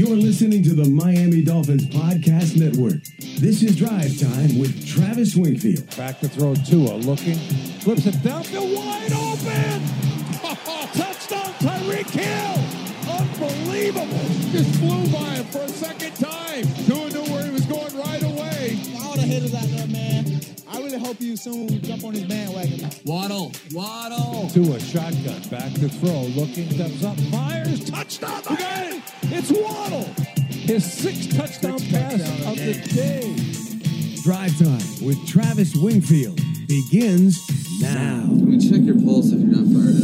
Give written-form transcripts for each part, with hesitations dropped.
You're listening to the Miami Dolphins Podcast Network. This is Drive Time with Travis Wingfield. Back to throw Tua, looking, flips it downfield, wide open! Touchdown, Tyreek Hill! Unbelievable! Just flew by him for a second time. Tua knew where he was going right away. All the hitters out there, man. I really hope you soon jump on his bandwagon. Waddle. To a shotgun, back to throw, looking, steps up, fires, touchdown! You got it! It's Waddle! His sixth touchdown pass of the day. Drive Time with Travis Wingfield begins now. Can we check your pulse if you're not fired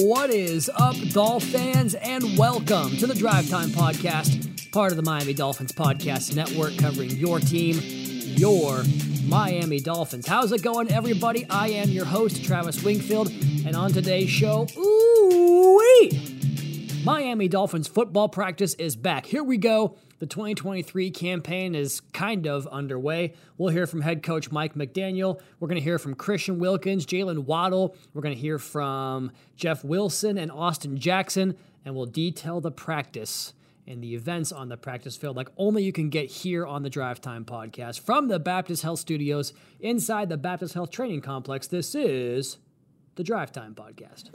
up? What is up, Dolph fans, and welcome to the Drive Time Podcast, part of the Miami Dolphins Podcast Network, covering your team, your Miami Dolphins. How's it going, everybody? I am your host, Travis Wingfield, and on today's show, Miami Dolphins football practice is back. Here we go. The 2023 campaign is kind of underway. We'll hear from head coach Mike McDaniel. We're going to hear from Christian Wilkins, Jaylen Waddle. We're going to hear from Jeff Wilson and Austin Jackson, and we'll detail the practice and the events on the practice field like only you can get here on the Drive Time Podcast. From the Baptist Health Studios inside the Baptist Health Training Complex, this is the Drive Time Podcast.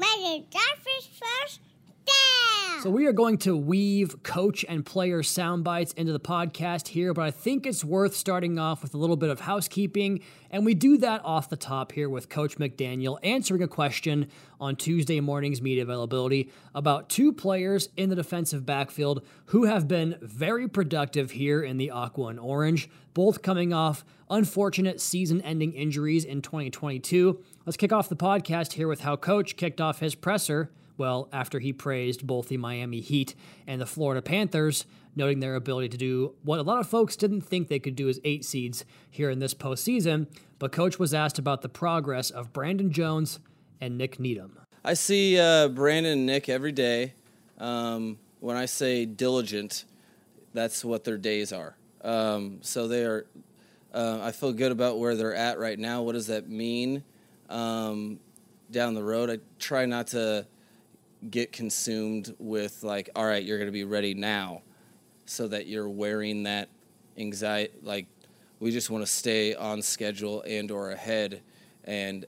So we are going to weave coach and player sound bites into the podcast here, but I think it's worth starting off with a little bit of housekeeping, and we do that off the top here with Coach McDaniel answering a question on Tuesday morning's media availability about two players in the defensive backfield who have been very productive here in the Aqua and Orange, both coming off unfortunate season-ending injuries in 2022. Let's kick off the podcast here with how Coach kicked off his presser. Well, after he praised both the Miami Heat and the Florida Panthers, noting their ability to do what a lot of folks didn't think they could do as 8 seeds here in this postseason, but Coach was asked about the progress of Brandon Jones and Nick Needham. I see Brandon and Nick every day. When I say diligent, that's what their days are. So they are. I feel good about where they're at right now. What does that mean down the road? I try not to get consumed with like, all right, you're going to be ready now, so that you're wearing that anxiety. Like, we just want to stay on schedule and or ahead, and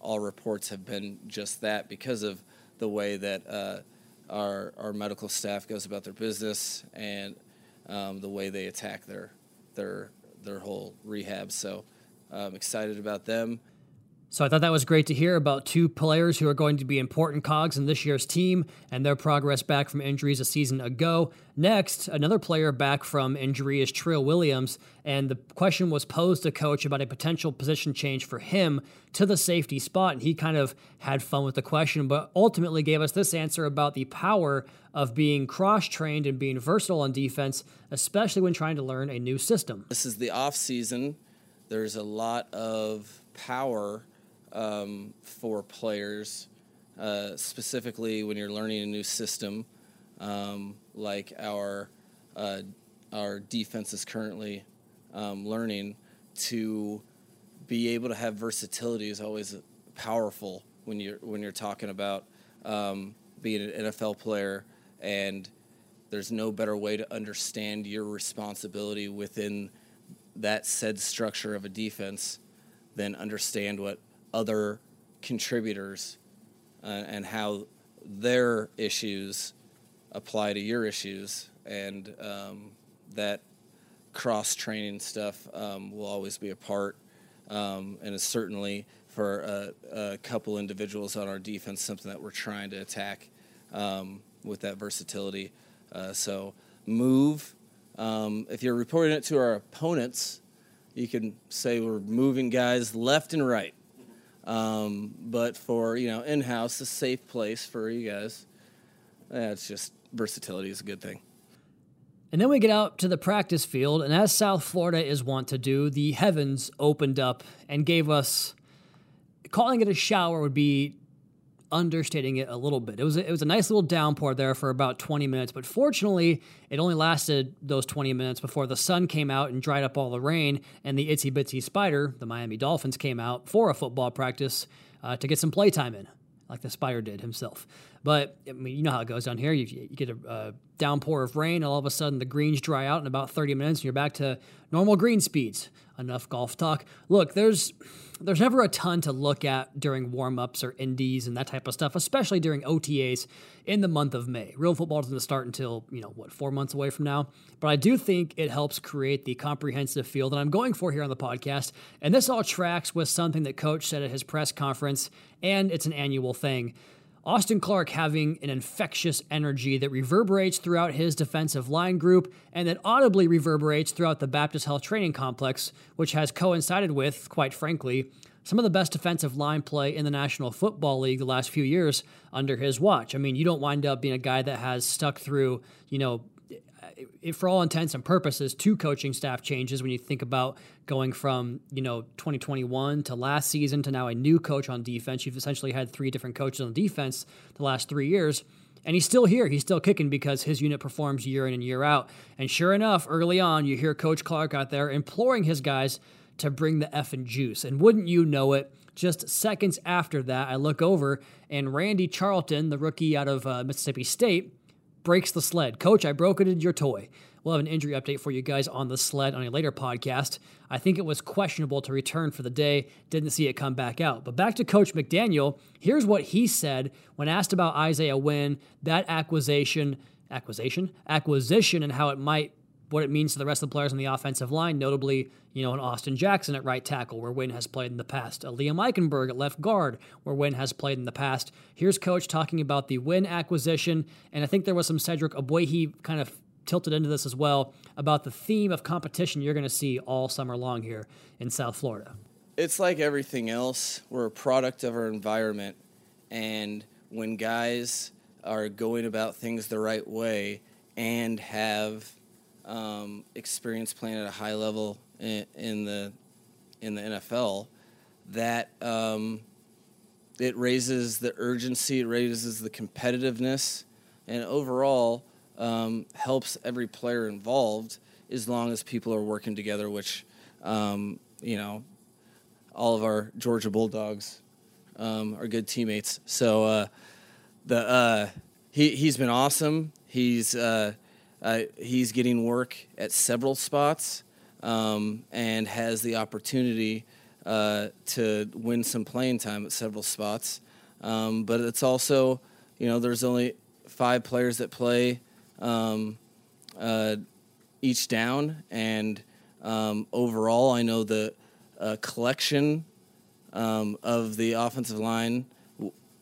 all reports have been just that because of the way that our medical staff goes about their business and the way they attack their whole rehab. So I'm excited about them. So I thought that was great to hear about two players who are going to be important cogs in this year's team and their progress back from injuries a season ago. Next, another player back from injury is Trill Williams, and the question was posed to Coach about a potential position change for him to the safety spot, and he kind of had fun with the question, but ultimately gave us this answer about the power of being cross-trained and being versatile on defense, especially when trying to learn a new system. This is the off-season. There's a lot of power for players, specifically when you're learning a new system, like our defense is currently learning. To be able to have versatility is always powerful when you're talking about being an NFL player, and there's no better way to understand your responsibility within that said structure of a defense than understand what other contributors and how their issues apply to your issues, and that cross-training stuff will always be a part, and is certainly for a couple individuals on our defense something that we're trying to attack with that versatility. So move. If you're reporting it to our opponents, you can say we're moving guys left and right. But for, in-house, a safe place for you guys. It's just versatility is a good thing. And then we get out to the practice field, and as South Florida is wont to do, the heavens opened up and gave us, calling it a shower would be understating it a little bit. It was a nice little downpour there for about 20 minutes, but fortunately, it only lasted those 20 minutes before the sun came out and dried up all the rain, and the Itsy Bitsy Spider, the Miami Dolphins, came out for a football practice to get some playtime in, like the Spider did himself. But, I mean, you know how it goes down here. You get a downpour of rain, all of a sudden the greens dry out in about 30 minutes, and you're back to normal green speeds. Enough golf talk. Look, there's never a ton to look at during warm-ups or indies and that type of stuff, especially during OTAs in the month of May. Real football doesn't start until, 4 months away from now. But I do think it helps create the comprehensive feel that I'm going for here on the podcast. And this all tracks with something that Coach said at his press conference, and it's an annual thing. Austin Clark having an infectious energy that reverberates throughout his defensive line group and that audibly reverberates throughout the Baptist Health Training Complex, which has coincided with, quite frankly, some of the best defensive line play in the National Football League the last few years under his watch. I mean, you don't wind up being a guy that has stuck through, for all intents and purposes, two coaching staff changes when you think about going from, 2021 to last season to now a new coach on defense. You've essentially had three different coaches on defense the last 3 years, and he's still here. He's still kicking because his unit performs year in and year out. And sure enough, early on, you hear Coach Clark out there imploring his guys to bring the effing juice. And wouldn't you know it, just seconds after that, I look over and Randy Charlton, the rookie out of Mississippi State, breaks the sled. Coach, I broke it into your toy. We'll have an injury update for you guys on the sled on a later podcast. I think it was questionable to return for the day. Didn't see it come back out. But back to Coach McDaniel, here's what he said when asked about Isaiah Wynn, that acquisition and how it might, what it means to the rest of the players on the offensive line, notably, an Austin Jackson at right tackle, where Wynn has played in the past, a Liam Eikenberg at left guard, where Wynn has played in the past. Here's Coach talking about the Wynn acquisition, and I think there was some Cedric Abwehi kind of tilted into this as well, about the theme of competition you're going to see all summer long here in South Florida. It's like everything else. We're a product of our environment, and when guys are going about things the right way and have experience playing at a high level in the NFL, that it raises the urgency, it raises the competitiveness, and overall helps every player involved as long as people are working together, which, all of our Georgia Bulldogs are good teammates. So he's been awesome. He's getting work at several spots and has the opportunity to win some playing time at several spots. But it's also, there's only 5 players that play each down. And overall, I know the collection of the offensive line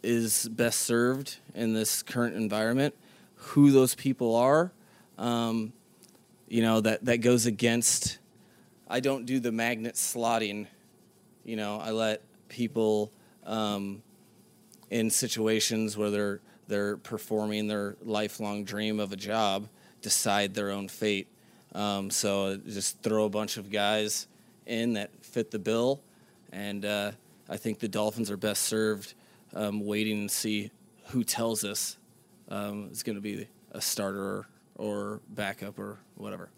is best served in this current environment. Who those people are, that goes against, I don't do the magnet slotting. I let people in situations where they're performing their lifelong dream of a job decide their own fate. So just throw a bunch of guys in that fit the bill. And I think the Dolphins are best served waiting and see who tells us it's going to be a starter or backup or whatever.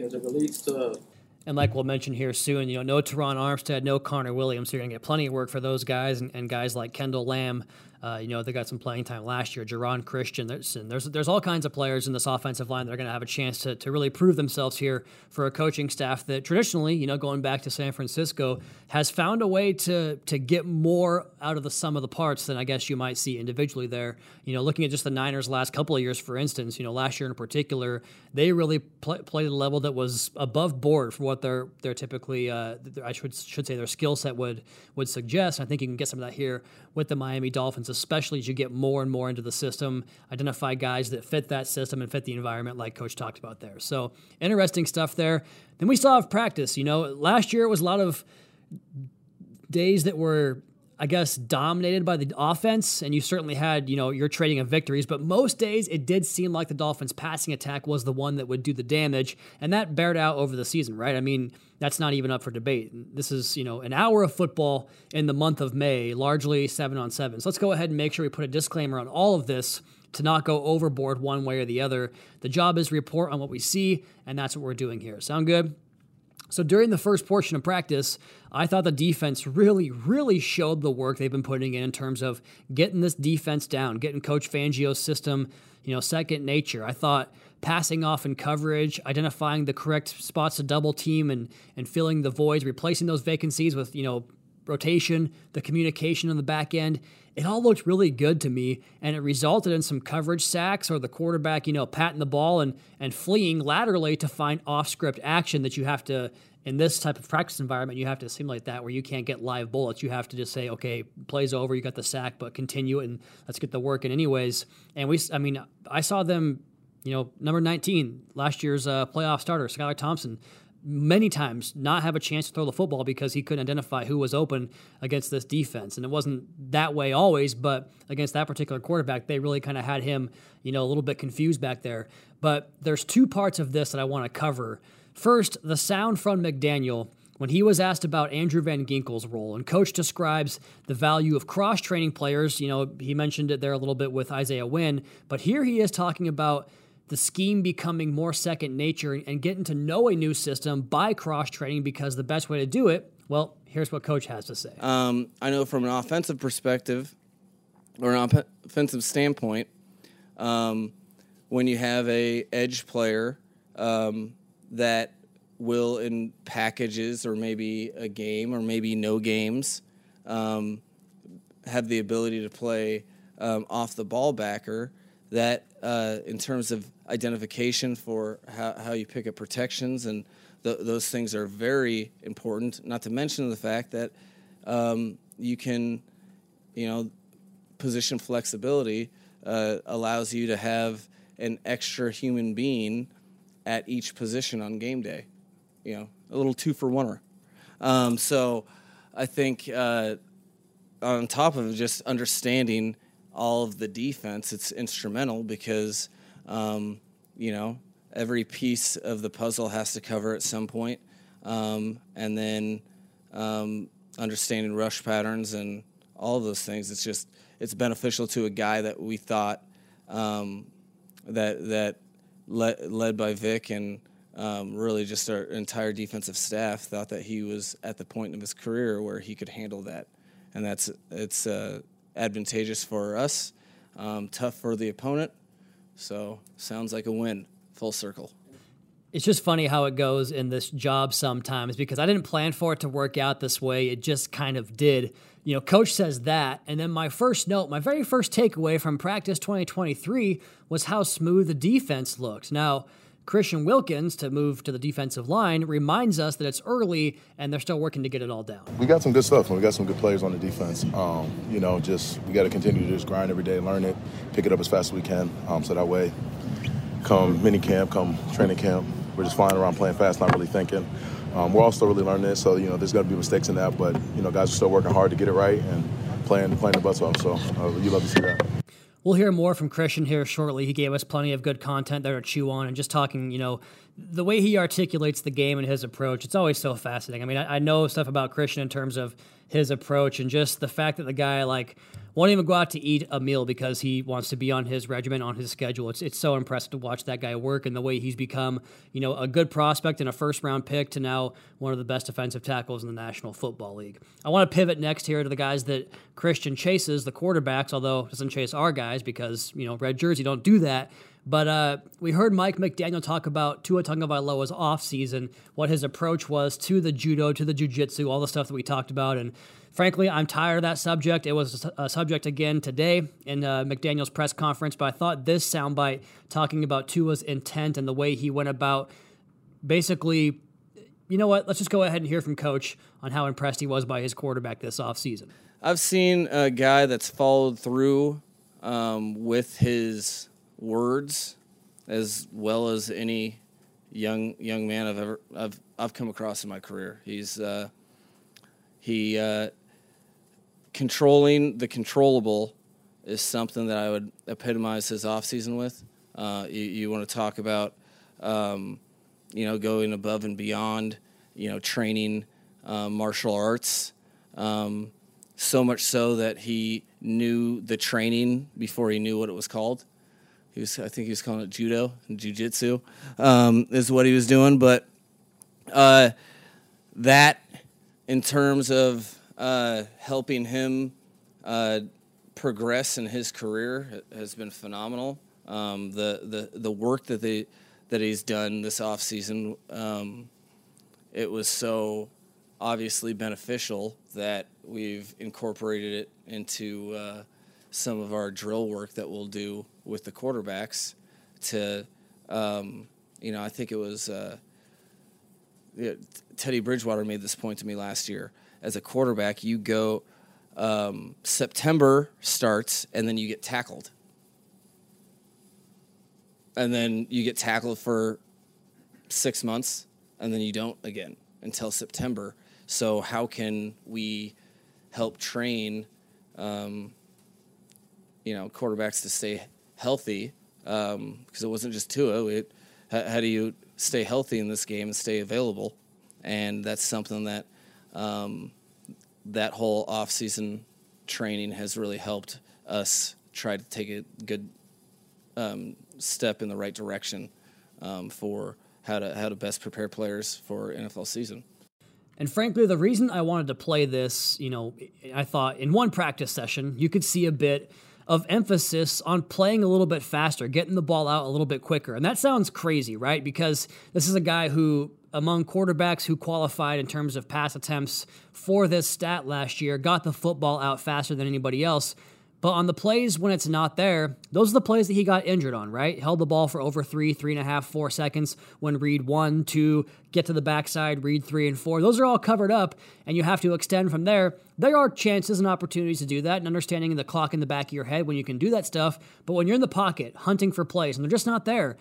As it relates to... And like we'll mention here soon, no Teron Armstead, no Connor Williams. So you're going to get plenty of work for those guys and guys like Kendall Lamb. They got some playing time last year. Jaron Christian. There's all kinds of players in this offensive line that are going to have a chance to really prove themselves here for a coaching staff that traditionally, going back to San Francisco, has found a way to get more out of the sum of the parts than I guess you might see individually there. Looking at just the Niners last couple of years, for instance, last year in particular, they really played at a level that was above board for what their typically, I should say their skill set would suggest. And I think you can get some of that here with the Miami Dolphins, especially as you get more and more into the system, identify guys that fit that system and fit the environment like Coach talked about there. So interesting stuff there. Then we still have practice. Last year it was a lot of days that were, I guess, dominated by the offense, and you certainly had, your trading of victories, but most days it did seem like the Dolphins' passing attack was the one that would do the damage, and that bared out over the season, right? I mean, that's not even up for debate. This is, an hour of football in the month of May, largely 7-on-7. So let's go ahead and make sure we put a disclaimer on all of this to not go overboard one way or the other. The job is report on what we see, and that's what we're doing here. Sound good? So during the first portion of practice, I thought the defense really showed the work they've been putting in terms of getting this defense down, getting Coach Fangio's system, second nature. I thought passing off in coverage, identifying the correct spots to double team and filling the voids, replacing those vacancies with, rotation, the communication on the back end, it all looked really good to me, and it resulted in some coverage sacks or the quarterback, patting the ball and fleeing laterally to find off-script action that you have to, in this type of practice environment, you have to simulate that where you can't get live bullets. You have to just say, okay, play's over, you got the sack, but continue it and let's get the work in anyways. And I saw them, number 19, last year's playoff starter, Skylar Thompson, many times not have a chance to throw the football because he couldn't identify who was open against this defense. And it wasn't that way always, but against that particular quarterback, they really kind of had him, a little bit confused back there. But there's two parts of this that I want to cover. First, the sound from McDaniel when he was asked about Andrew Van Ginkel's role, and Coach describes the value of cross-training players. He mentioned it there a little bit with Isaiah Wynn, but here he is talking about the scheme becoming more second nature and getting to know a new system by cross-training, because the best way to do it, well, here's what Coach has to say. I know from an offensive perspective or an offensive standpoint, when you have a edge player that will in packages or maybe a game or maybe no games have the ability to play off the ball backer, that in terms of identification for how you pick up protections and those things are very important, not to mention the fact that you can, position flexibility allows you to have an extra human being at each position on game day, a little 2-for-1-er. So I think on top of just understanding all of the defense, it's instrumental because, every piece of the puzzle has to cover at some point. And then understanding rush patterns and all of those things, it's beneficial to a guy that we thought led by Vic and really just our entire defensive staff thought that he was at the point of his career where he could handle that. And it's advantageous for us, tough for the opponent. So sounds like a win, full circle. It's just funny how it goes in this job sometimes, because I didn't plan for it to work out this way. It just kind of did. Coach says that, and then my very first takeaway from practice 2023 was how smooth the defense looked. Now, Christian Wilkins, to move to the defensive line, reminds us that it's early and they're still working to get it all down. We got some good stuff, and we got some good players on the defense. We got to continue to just grind every day, learn it, pick it up as fast as we can. So that way, come minicamp, come training camp, we're just flying around playing fast, not really thinking. We're all still really learning it, so there's going to be mistakes in that, but guys are still working hard to get it right and playing their butts off. So you love to see that. We'll hear more from Christian here shortly. He gave us plenty of good content there to chew on, and just talking, the way he articulates the game and his approach, it's always so fascinating. I mean, I know stuff about Christian in terms of his approach and just the fact that the guy, won't even go out to eat a meal because he wants to be on his regimen, on his schedule. It's so impressive to watch that guy work, and the way he's become, a good prospect and a first-round pick to now one of the best defensive tackles in the National Football League. I want to pivot next here to the guys that Christian chases, the quarterbacks, although doesn't chase our guys because, red jersey don't do that. But we heard Mike McDaniel talk about Tua Tagovailoa's offseason, what his approach was to the judo, to the jiu-jitsu, all the stuff that we talked about. And frankly, I'm tired of that subject. It was a subject again today in McDaniel's press conference, but I thought this soundbite talking about Tua's intent and the way he went about basically, let's just go ahead and hear from Coach on how impressed he was by his quarterback this offseason. I've seen a guy that's followed through with his words as well as any young man I've come across in my career. He's controlling the controllable is something that I would epitomize his offseason with. You want to talk about going above and beyond, training martial arts, so much so that he knew the training before he knew what it was called. I think he was calling it judo and jiu-jitsu, is what he was doing. But that in terms of helping him progress in his career has been phenomenal. The work that he's done this offseason, it was so obviously beneficial that we've incorporated it into some of our drill work that we'll do with the quarterbacks to, I think it was Teddy Bridgewater made this point to me last year. As a quarterback, you go September starts, and then you get tackled. And then you get tackled for 6 months, and then you don't again until September. So how can we help train, quarterbacks to stay healthy? Because it wasn't just Tua. How do you stay healthy in this game and stay available? And that's something that that whole offseason training has really helped us try to take a good step in the right direction for how to best prepare players for NFL season. And frankly, the reason I wanted to play this, I thought in one practice session, you could see a bit of emphasis on playing a little bit faster, getting the ball out a little bit quicker. And that sounds crazy, right? Because this is a guy who, among quarterbacks who qualified in terms of pass attempts for this stat last year, got the football out faster than anybody else. But on the plays when it's not there, those are the plays that he got injured on, right? Held the ball for over 3.5, 4 seconds when read 1, 2, get to the backside, read 3 and 4. Those are all covered up, and you have to extend from there. There are chances and opportunities to do that, and understanding the clock in the back of your head when you can do that stuff. But when you're in the pocket, hunting for plays, and they're just not there,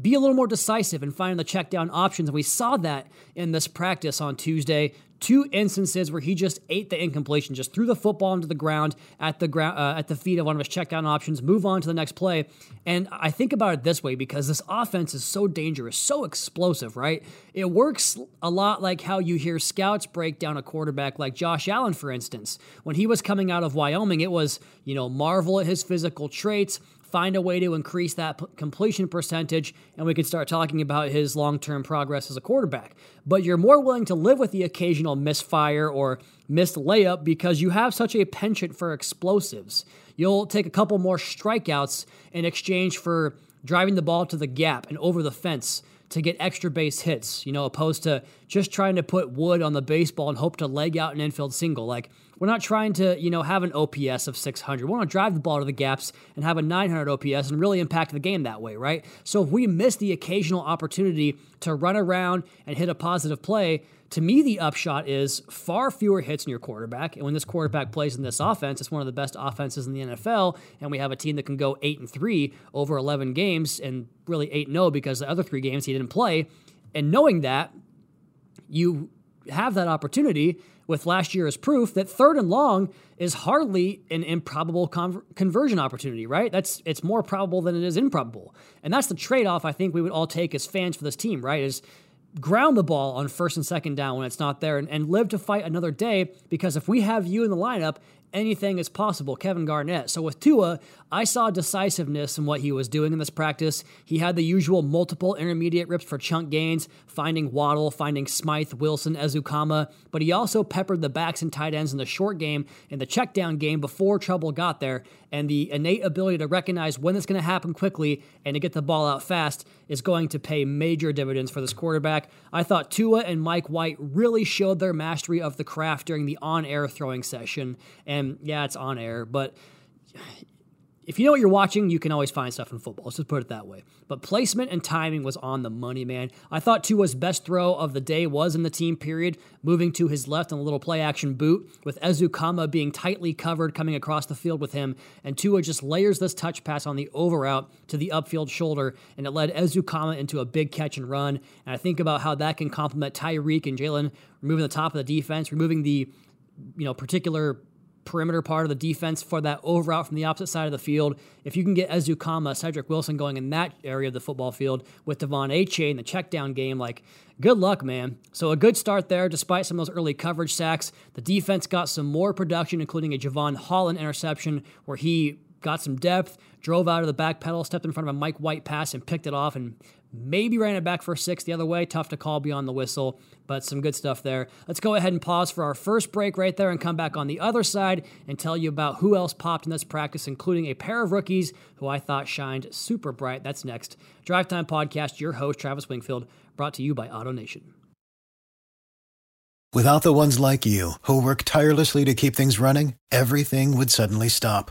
be a little more decisive and find the check down options. And we saw that in this practice on Tuesday. 2 instances where he just ate the incompletion, just threw the football into the ground at the feet of one of his checkdown options, move on to the next play. And I think about it this way, because this offense is so dangerous, so explosive, right? It works a lot like how you hear scouts break down a quarterback like Josh Allen, for instance. When he was coming out of Wyoming, it was, marvel at his physical traits, find a way to increase that completion percentage, and we can start talking about his long-term progress as a quarterback. But you're more willing to live with the occasional misfire or missed layup because you have such a penchant for explosives. You'll take a couple more strikeouts in exchange for driving the ball to the gap and over the fence to get extra base hits, opposed to just trying to put wood on the baseball and hope to leg out an infield single. Like, we're not trying to, have an OPS of 600. We want to drive the ball to the gaps and have a 900 OPS and really impact the game that way, right? So if we miss the occasional opportunity to run around and hit a positive play, to me, the upshot is far fewer hits in your quarterback. And when this quarterback plays in this offense, it's one of the best offenses in the NFL. And we have a team that can go 8-3 over 11 games, and really 8-0 because the other 3 games he didn't play. And knowing that, you have that opportunity with last year as proof that 3rd and long is hardly an improbable conversion opportunity, right? It's more probable than it is improbable. And that's the trade-off I think we would all take as fans for this team, right? Is ground the ball on 1st and 2nd down when it's not there and live to fight another day, because if we have you in the lineup, anything is possible, Kevin Garnett. So with Tua, I saw decisiveness in what he was doing in this practice. He had the usual multiple intermediate rips for chunk gains, finding Waddle, finding Smythe, Wilson, Ezukanma, but he also peppered the backs and tight ends in the short game and the check down game before trouble got there. And the innate ability to recognize when it's going to happen quickly and to get the ball out fast is going to pay major dividends for this quarterback. I thought Tua and Mike White really showed their mastery of the craft during the on-air throwing session. And yeah, it's on air, but if you know what you're watching, you can always find stuff in football. Let's just put it that way. But placement and timing was on the money, man. I thought Tua's best throw of the day was in the team period, moving to his left on a little play-action boot, with Ezukanma being tightly covered coming across the field with him, and Tua just layers this touch pass on the over-route to the upfield shoulder, and it led Ezukanma into a big catch and run. And I think about how that can complement Tyreek and Jaylen, removing the top of the defense, removing the particular perimeter part of the defense for that over out from the opposite side of the field. If you can get Ezukanma, Cedric Wilson going in that area of the football field with Devon Achane in the check down game, like, good luck, man. So a good start there, despite some of those early coverage sacks. The defense got some more production, including a Javon Holland interception where he got some depth, drove out of the back pedal, stepped in front of a Mike White pass and picked it off and maybe ran it back for six the other way. Tough to call beyond the whistle, but some good stuff there. Let's go ahead and pause for our first break right there and come back on the other side and tell you about who else popped in this practice, including a pair of rookies who I thought shined super bright. That's next. Drive Time Podcast, your host, Travis Wingfield, brought to you by AutoNation. Without the ones like you, who work tirelessly to keep things running, everything would suddenly stop.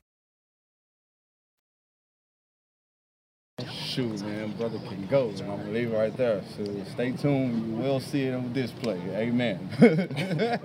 Shoot, man, brother can go. I'm going to leave it right there. So stay tuned. You will see it on display. Amen.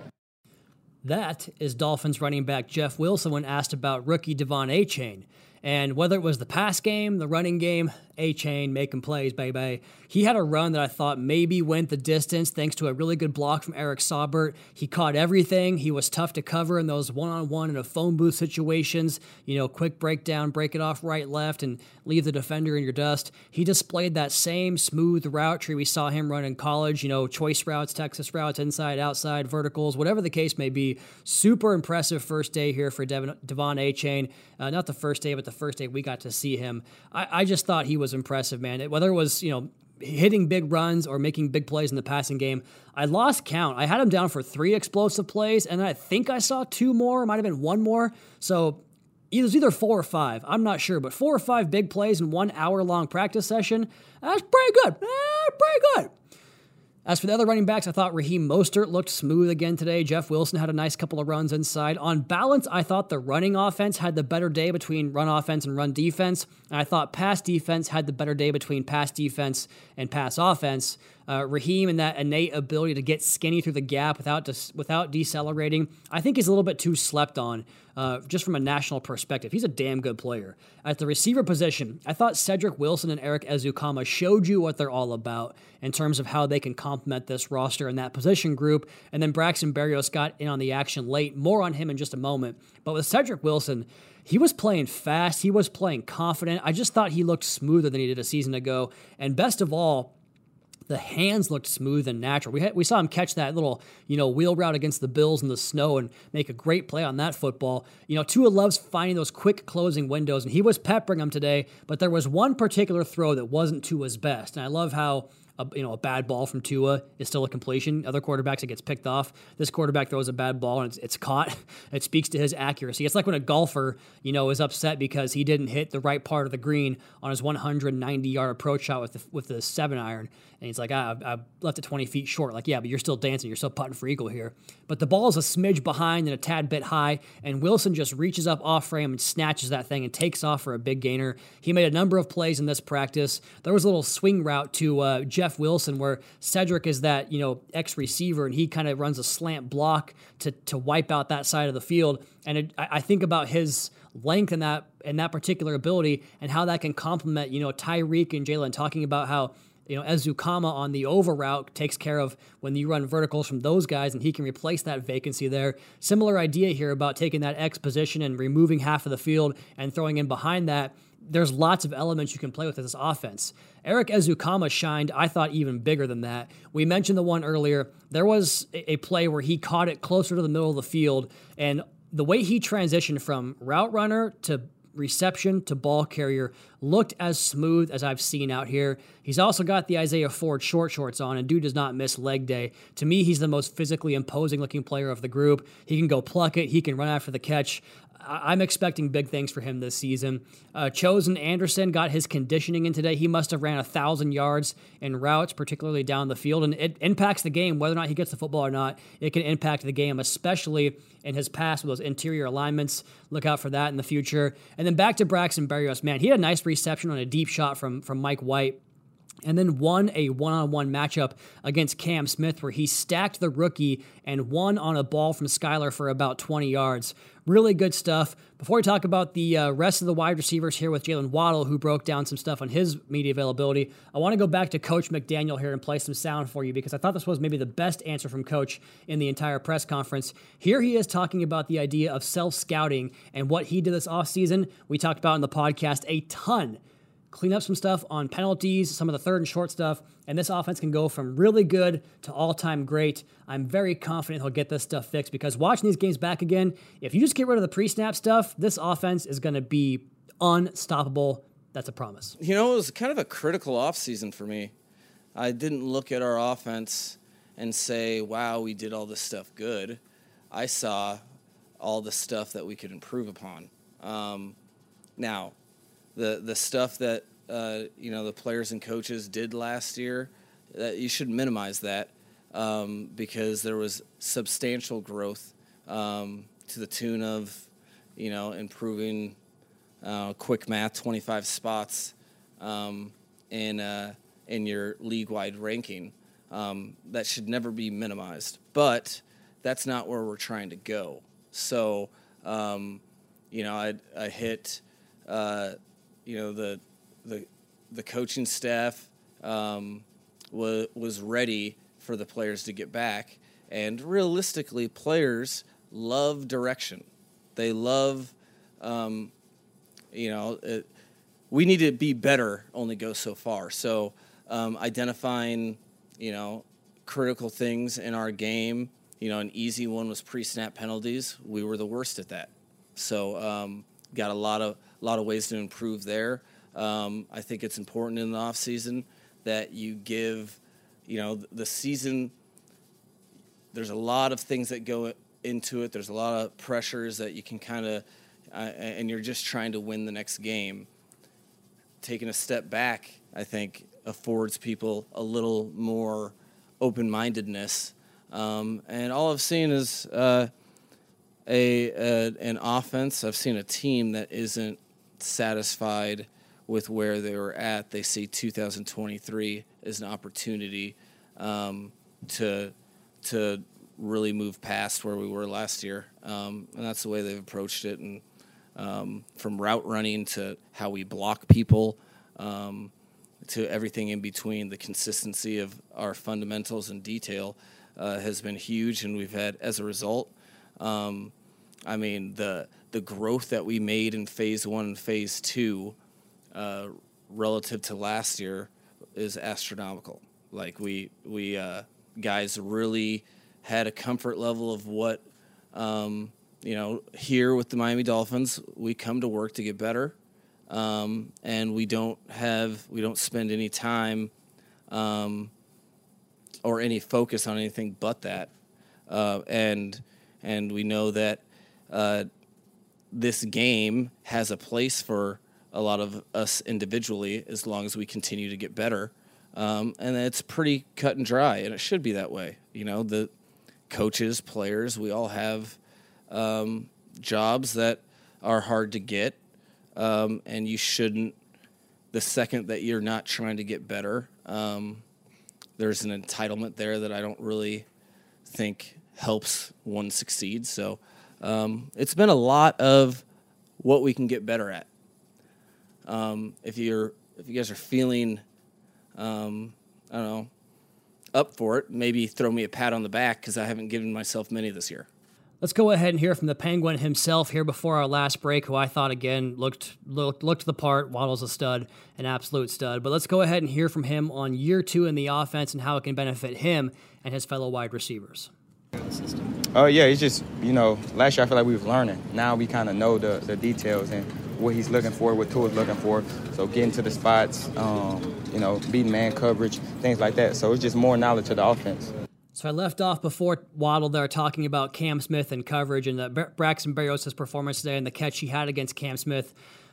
That is Dolphins running back Jeff Wilson when asked about rookie Devon Achane. And whether it was the pass game, the running game, Achane making plays, baby. He had a run that I thought maybe went the distance thanks to a really good block from Eric Saubert. He caught everything. He was tough to cover in those one-on-one and a phone booth situations. You know, quick breakdown, break it off right, left, and leave the defender in your dust. He displayed that same smooth route tree we saw him run in college. You know, choice routes, Texas routes, inside, outside, verticals, whatever the case may be. Super impressive first day here for Devon Achane. Not the first day, but the first day we got to see him. I just thought he was impressive, man. Whether it was, you know, hitting big runs or making big plays in the passing game, I lost count. I had him down for 3 explosive plays, and I think I saw 2 more. It might have been 1 more. So it was either 4 or 5. I'm not sure, but 4 or 5 big plays in 1 hour-long practice session. That's pretty good. As for the other running backs, I thought Raheem Mostert looked smooth again today. Jeff Wilson had a nice couple of runs inside. On balance, I thought the running offense had the better day between run offense and run defense. And I thought pass defense had the better day between pass defense and pass offense. Raheem and that innate ability to get skinny through the gap without decelerating, I think he's a little bit too slept on just from a national perspective. He's a damn good player. At the receiver position, I thought Cedric Wilson and Eric Ezukanma showed you what they're all about in terms of how they can complement this roster and that position group. And then Braxton Berrios got in on the action late. More on him in just a moment. But with Cedric Wilson, he was playing fast. He was playing confident. I just thought he looked smoother than he did a season ago. And best of all, the hands looked smooth and natural. We saw him catch that little, you know, wheel route against the Bills in the snow and make a great play on that football. You know, Tua loves finding those quick closing windows, and he was peppering them today, but there was one particular throw that wasn't Tua's best, and I love how a bad ball from Tua is still a completion. Other quarterbacks, it gets picked off. This quarterback throws a bad ball and it's caught. It speaks to his accuracy. It's like when a golfer, you know, is upset because he didn't hit the right part of the green on his 190-yard approach shot with the 7-iron. And he's like, I left it 20 feet short. Like, yeah, but you're still dancing. You're still putting for eagle here. But the ball is a smidge behind and a tad bit high, and Wilson just reaches up off frame and snatches that thing and takes off for a big gainer. He made a number of plays in this practice. There was a little swing route to Jeff Wilson where Cedric is that, you know, ex-receiver, and he kind of runs a slant block to wipe out that side of the field. And I think about his length and that particular ability and how that can complement, you know, Tyreek and Jaylen, talking about how, you know, Ezukanma on the over route takes care of when you run verticals from those guys, and he can replace that vacancy there. Similar idea here about taking that X position and removing half of the field and throwing in behind that. There's lots of elements you can play with this offense. Eric Ezukanma shined, I thought, even bigger than that. We mentioned the one earlier. There was a play where he caught it closer to the middle of the field, and the way he transitioned from route runner to reception to ball carrier looked as smooth as I've seen out here. He's also got the Isaiah Ford short shorts on, and dude does not miss leg day. To me, he's the most physically imposing looking player of the group. He can go pluck it. He can run after the catch. I'm expecting big things for him this season. Chosen Anderson got his conditioning in today. He must have ran 1,000 yards in routes, particularly down the field, and it impacts the game whether or not he gets the football or not. It can impact the game, especially in his pass with those interior alignments. Look out for that in the future. And then back to Braxton Berrios. Man, he had a nice reception on a deep shot from Mike White. and then won a one-on-one matchup against Cam Smith where he stacked the rookie and won on a ball from Skyler for about 20 yards. Really good stuff. Before we talk about the rest of the wide receivers here with Jaylen Waddle, who broke down some stuff on his media availability, I want to go back to Coach McDaniel here and play some sound for you because I thought this was maybe the best answer from Coach in the entire press conference. Here he is talking about the idea of self-scouting and what he did this offseason. We talked about in the podcast a ton. Clean up some stuff on penalties, some of the third and short stuff, and this offense can go from really good to all-time great. I'm very confident he'll get this stuff fixed because watching these games back again, if you just get rid of the pre-snap stuff, this offense is going to be unstoppable. That's a promise. You know, it was kind of a critical offseason for me. I didn't look at our offense and say, wow, we did all this stuff good. I saw all the stuff that we could improve upon. Now, the stuff that, the players and coaches did last year, that you should minimize that because there was substantial growth to the tune of, improving quick math, 25 spots in your league-wide ranking. That should never be minimized. But that's not where we're trying to go. So, I hit the coaching staff was ready for the players to get back. And realistically, players love direction. They love, we need to be better, only go so far. So identifying, critical things in our game, an easy one was pre-snap penalties. We were the worst at that. So got a lot of ways to improve there. I think it's important in the offseason that you give, the season, there's a lot of things that go into it. There's a lot of pressures that you can kind of, and you're just trying to win the next game. Taking a step back, I think, affords people a little more open-mindedness. And all I've seen is an offense. I've seen a team that isn't satisfied with where they were at. They see 2023 as an opportunity to really move past where we were last year, and that's the way they've approached it. And from route running to how we block people to everything in between, the consistency of our fundamentals and detail has been huge, and we've had, as a result, the growth that we made in phase one and phase two relative to last year is astronomical. Like we guys really had a comfort level of what, here with the Miami Dolphins, we come to work to get better. And we don't spend any time or any focus on anything but that. And we know that this game has a place for a lot of us individually as long as we continue to get better. And it's pretty cut and dry, and it should be that way. The coaches, players, we all have jobs that are hard to get, and you shouldn't, the second that you're not trying to get better, there's an entitlement there that I don't really think helps one succeed. So it's been a lot of what we can get better at. If you guys are feeling, up for it, maybe throw me a pat on the back because I haven't given myself many this year. Let's go ahead and hear from the Penguin himself here before our last break, who I thought, again, looked the part. Waddle's a stud, an absolute stud. But let's go ahead and hear from him on year two in the offense and how it can benefit him and his fellow wide receivers. It's just, last year I feel like we was learning. Now we kind of know the details and what he's looking for, what Tua's looking for. So getting to the spots, beating man coverage, things like that. So it's just more knowledge of the offense. So I left off before Waddle there talking about Cam Smith and coverage and Braxton Berrios' performance today and the catch he had against Cam Smith.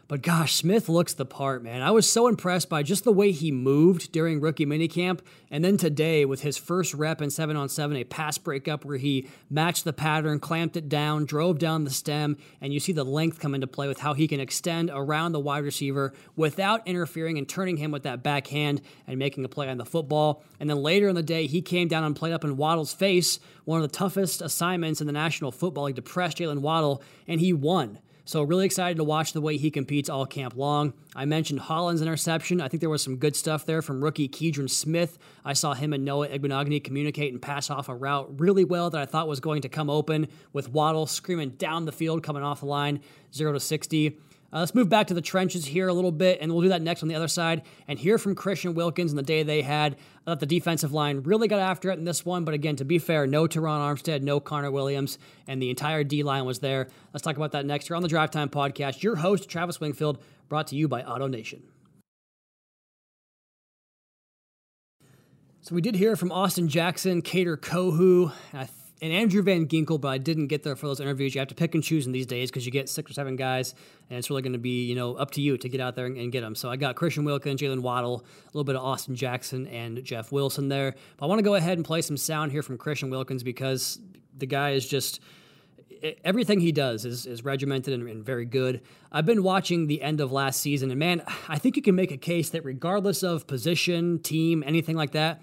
But gosh, Smith looks the part, man. I was so impressed by just the way he moved during rookie minicamp. And then today with his first rep in 7-on-7, a pass breakup where he matched the pattern, clamped it down, drove down the stem, and you see the length come into play with how he can extend around the wide receiver without interfering and turning him with that backhand and making a play on the football. And then later in the day, he came down and played up in Waddle's face, one of the toughest assignments in the National Football League to press Jaylen Waddle, and he won. So really excited to watch the way he competes all camp long. I mentioned Holland's interception. I think there was some good stuff there from rookie Kedron Smith. I saw him and Noah Igbenogany communicate and pass off a route really well that I thought was going to come open with Waddle screaming down the field, coming off the line, 0-60. Let's move back to the trenches here a little bit, and we'll do that next on the other side and hear from Christian Wilkins and the day they had. I thought the defensive line really got after it in this one, but again, to be fair, no Teron Armstead, no Connor Williams, and the entire D-line was there. Let's talk about that next here on the Drive Time Podcast. Your host, Travis Wingfield, brought to you by AutoNation. So we did hear from Austin Jackson, Cater Kohu, and Andrew Van Ginkel, but I didn't get there for those interviews. You have to pick and choose in these days because you get 6 or 7 guys, and it's really going to be, you know, up to you to get out there and get them. So I got Christian Wilkins, Jaylen Waddle, a little bit of Austin Jackson, and Jeff Wilson there. But I want to go ahead and play some sound here from Christian Wilkins because the guy is just... everything he does is regimented and very good. I've been watching the end of last season, and man, I think you can make a case that regardless of position, team, anything like that,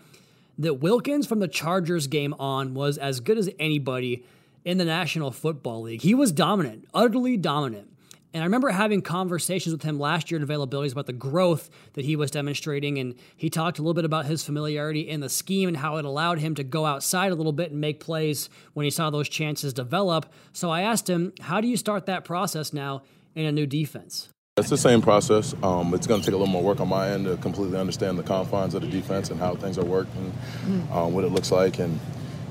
that Wilkins from the Chargers game on was as good as anybody in the National Football League. He was dominant, utterly dominant. And I remember having conversations with him last year at Availabilities about the growth that he was demonstrating, and he talked a little bit about his familiarity in the scheme and how it allowed him to go outside a little bit and make plays when he saw those chances develop. So I asked him, how do you start that process now in a new defense? It's the same process. It's going to take a little more work on my end to completely understand the confines of the defense and how things are worked and what it looks like and,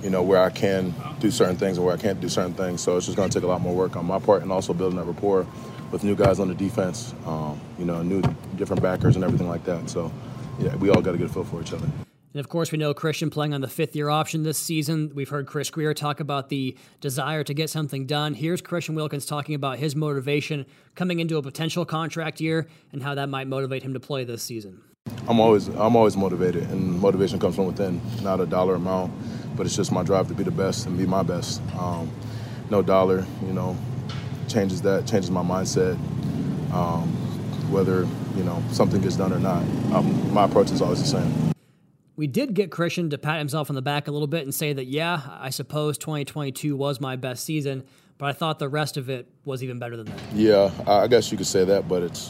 you know, where I can do certain things and where I can't do certain things. So it's just going to take a lot more work on my part and also building that rapport with new guys on the defense, new different backers and everything like that. So, yeah, we all got to get a feel for each other. And, of course, we know Christian playing on the fifth-year option this season. We've heard Chris Greer talk about the desire to get something done. Here's Christian Wilkins talking about his motivation coming into a potential contract year and how that might motivate him to play this season. I'm always motivated, and motivation comes from within, not a dollar amount, but it's just my drive to be the best and be my best. No dollar, changes that, changes my mindset, whether, something gets done or not. My approach is always the same. We did get Christian to pat himself on the back a little bit and say that, yeah, I suppose 2022 was my best season, but I thought the rest of it was even better than that. Yeah, I guess you could say that, but it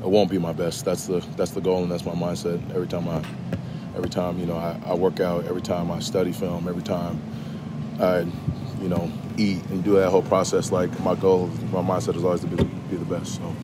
won't be my best. That's the goal, and that's my mindset. Every time I work out, every time I study film, every time I, eat and do that whole process, like my goal, my mindset is always to be the best, so.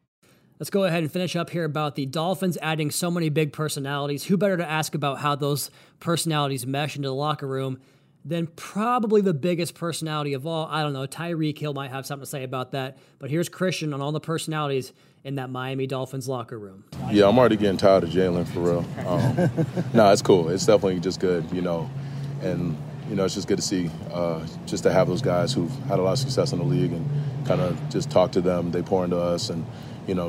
Let's go ahead and finish up here about the Dolphins adding so many big personalities. Who better to ask about how those personalities mesh into the locker room than probably the biggest personality of all? I don't know. Tyreek Hill might have something to say about that. But here's Christian on all the personalities in that Miami Dolphins locker room. Yeah, I'm already getting tired of Jaylen, for real. It's cool. It's definitely just good, and... it's just good to see, just to have those guys who've had a lot of success in the league and kind of just talk to them. They pour into us and,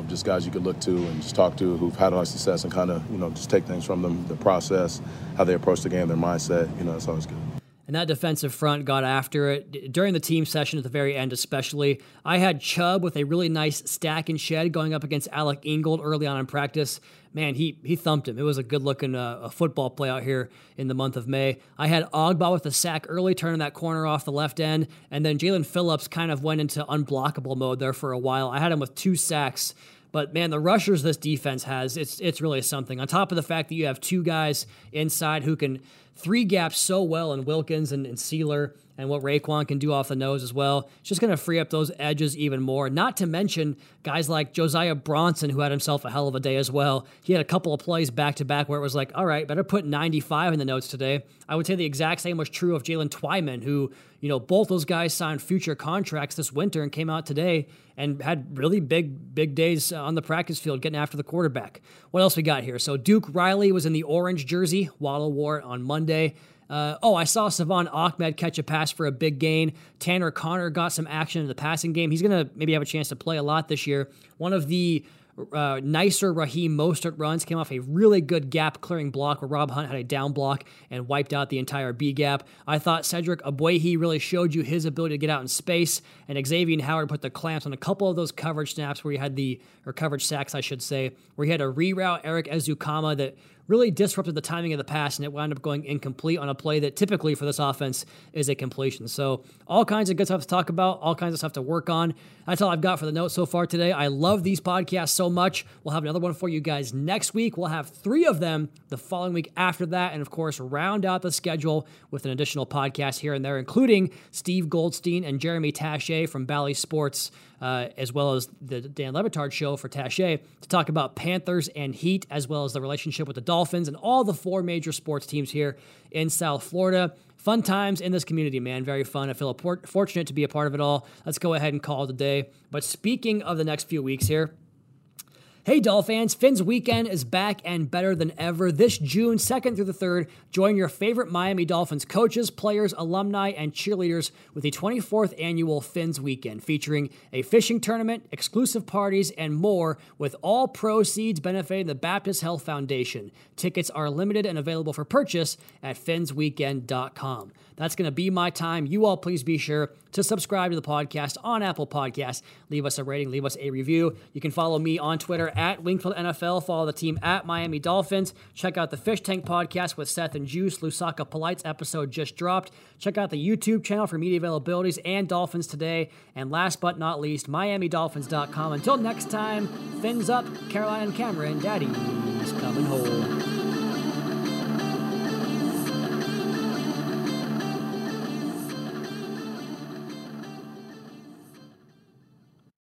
just guys you could look to and just talk to who've had a lot of success and kind of, just take things from them, the process, how they approach the game, their mindset. It's always good. And that defensive front got after it. During the team session at the very end especially, I had Chubb with a really nice stack and shed going up against Alec Ingold early on in practice. Man, he thumped him. It was a good-looking football play out here in the month of May. I had Ogba with a sack early, turning that corner off the left end, and then Jalen Phillips kind of went into unblockable mode there for a while. I had him with 2 sacks. But, man, the rushers this defense has, it's really something. On top of the fact that you have 2 guys inside who can three gaps so well in Wilkins and Sealer and what Raekwon can do off the nose as well, it's just going to free up those edges even more. Not to mention guys like Josiah Bronson, who had himself a hell of a day as well. He had a couple of plays back-to-back where it was like, all right, better put 95 in the notes today. I would say the exact same was true of Jalen Twyman, who, both those guys signed future contracts this winter and came out today and had really big days on the practice field getting after the quarterback. What else we got here? So Duke Riley was in the orange jersey. Waddle wore it on Monday. I saw Savon Ahmed catch a pass for a big gain. Tanner Connor got some action in the passing game. He's going to maybe have a chance to play a lot this year. One of the nicer Raheem Mostert runs, came off a really good gap-clearing block where Rob Hunt had a down block and wiped out the entire B-gap. I thought Cedric Abwehi really showed you his ability to get out in space, and Xavier Howard put the clamps on a couple of those coverage snaps where he had coverage sacks, I should say, where he had a reroute Eric Ezukanma that really disrupted the timing of the pass, and it wound up going incomplete on a play that typically for this offense is a completion. So all kinds of good stuff to talk about, all kinds of stuff to work on. That's all I've got for the notes so far today. I love these podcasts so much. We'll have another one for you guys next week. We'll have 3 of them the following week after that, and of course, round out the schedule with an additional podcast here and there, including Steve Goldstein and Jeremy Taché from Bally Sports, as well as the Dan Levitard show for Taché, to talk about Panthers and Heat, as well as the relationship with the Dolphins and all the 4 major sports teams here in South Florida. Fun times in this community, man. Very fun. I feel fortunate to be a part of it all. Let's go ahead and call it a day. But speaking of the next few weeks here, hey, Dolphins, Finn's Weekend is back and better than ever. This June 2nd through the 3rd, join your favorite Miami Dolphins coaches, players, alumni, and cheerleaders with the 24th annual Finn's Weekend, featuring a fishing tournament, exclusive parties, and more, with all proceeds benefiting the Baptist Health Foundation. Tickets are limited and available for purchase at finsweekend.com. That's going to be my time. You all please be sure to subscribe to the podcast on Apple Podcasts. Leave us a rating. Leave us a review. You can follow me on Twitter at Wingfield NFL. Follow the team at Miami Dolphins. Check out the Fish Tank podcast with Seth and Juice. Lusaka Polite's episode just dropped. Check out the YouTube channel for media availabilities and Dolphins Today. And last but not least, MiamiDolphins.com. Until next time, fins up, Caroline and Cameron. Daddy's coming home.